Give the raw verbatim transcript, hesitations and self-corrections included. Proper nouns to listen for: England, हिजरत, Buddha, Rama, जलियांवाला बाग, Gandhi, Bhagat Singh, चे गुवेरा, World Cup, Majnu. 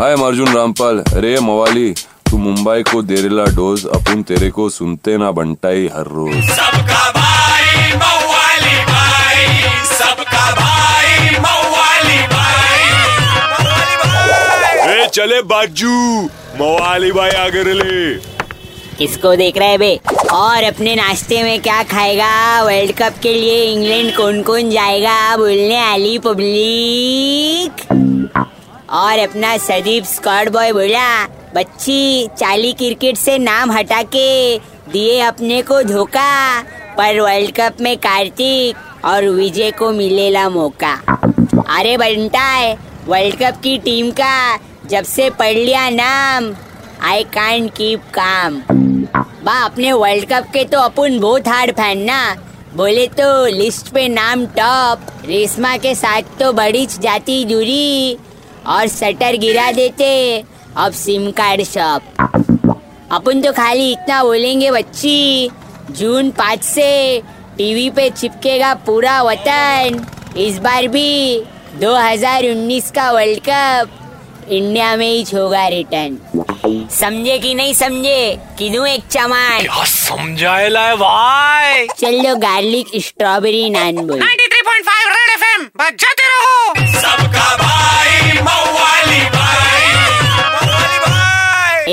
हाय अर्जुन रामपाल, रे मवाली तू मुंबई को देरेला डोज, अपन तेरे को सुनते ना बंटाई हर रोज। सबका भाई मवाली भाई, सबका भाई मवाली भाई, रे चले बाजू मवाली भाई आगे ले। किसको देख रहा है बे? और अपने नाश्ते में क्या खाएगा? वर्ल्ड कप के लिए इंग्लैंड कौन कौन जाएगा बोलने आली पब्लिक। और अपना सदीप स्कॉट बॉय बोला, बच्ची चाली क्रिकेट से नाम हटा के दिए अपने को धोखा, पर वर्ल्ड कप में कार्तिक और विजय को मिलेला मौका। अरे बंटा है वर्ल्ड कप की टीम का, जब से पढ़ लिया नाम आई कांट कीप काम। बा अपने वर्ल्ड कप के तो अपन बहुत हार्ड फैन ना, बोले तो लिस्ट पे नाम टॉप, रेशमा के साथ तो बड़ी जाती दूरी, और शटर गिरा देते अब सिम कार्ड शॉप। अपन तो खाली इतना बोलेंगे बच्ची, जून पाँच से टीवी पे चिपकेगा पूरा वतन। इस बार भी दो हज़ार उन्नीस का वर्ल्ड कप इंडिया में ही होगा रिटर्न। समझे कि नहीं समझे? किधू एक चमान समझाएला है भाई। चलो गार्लिक स्ट्रॉबेरी नान बोल। तिरानवे पॉइंट पाँच रेड एफएम बजाते रहो। सबका भाई मवाली भाई, मवाली भाई।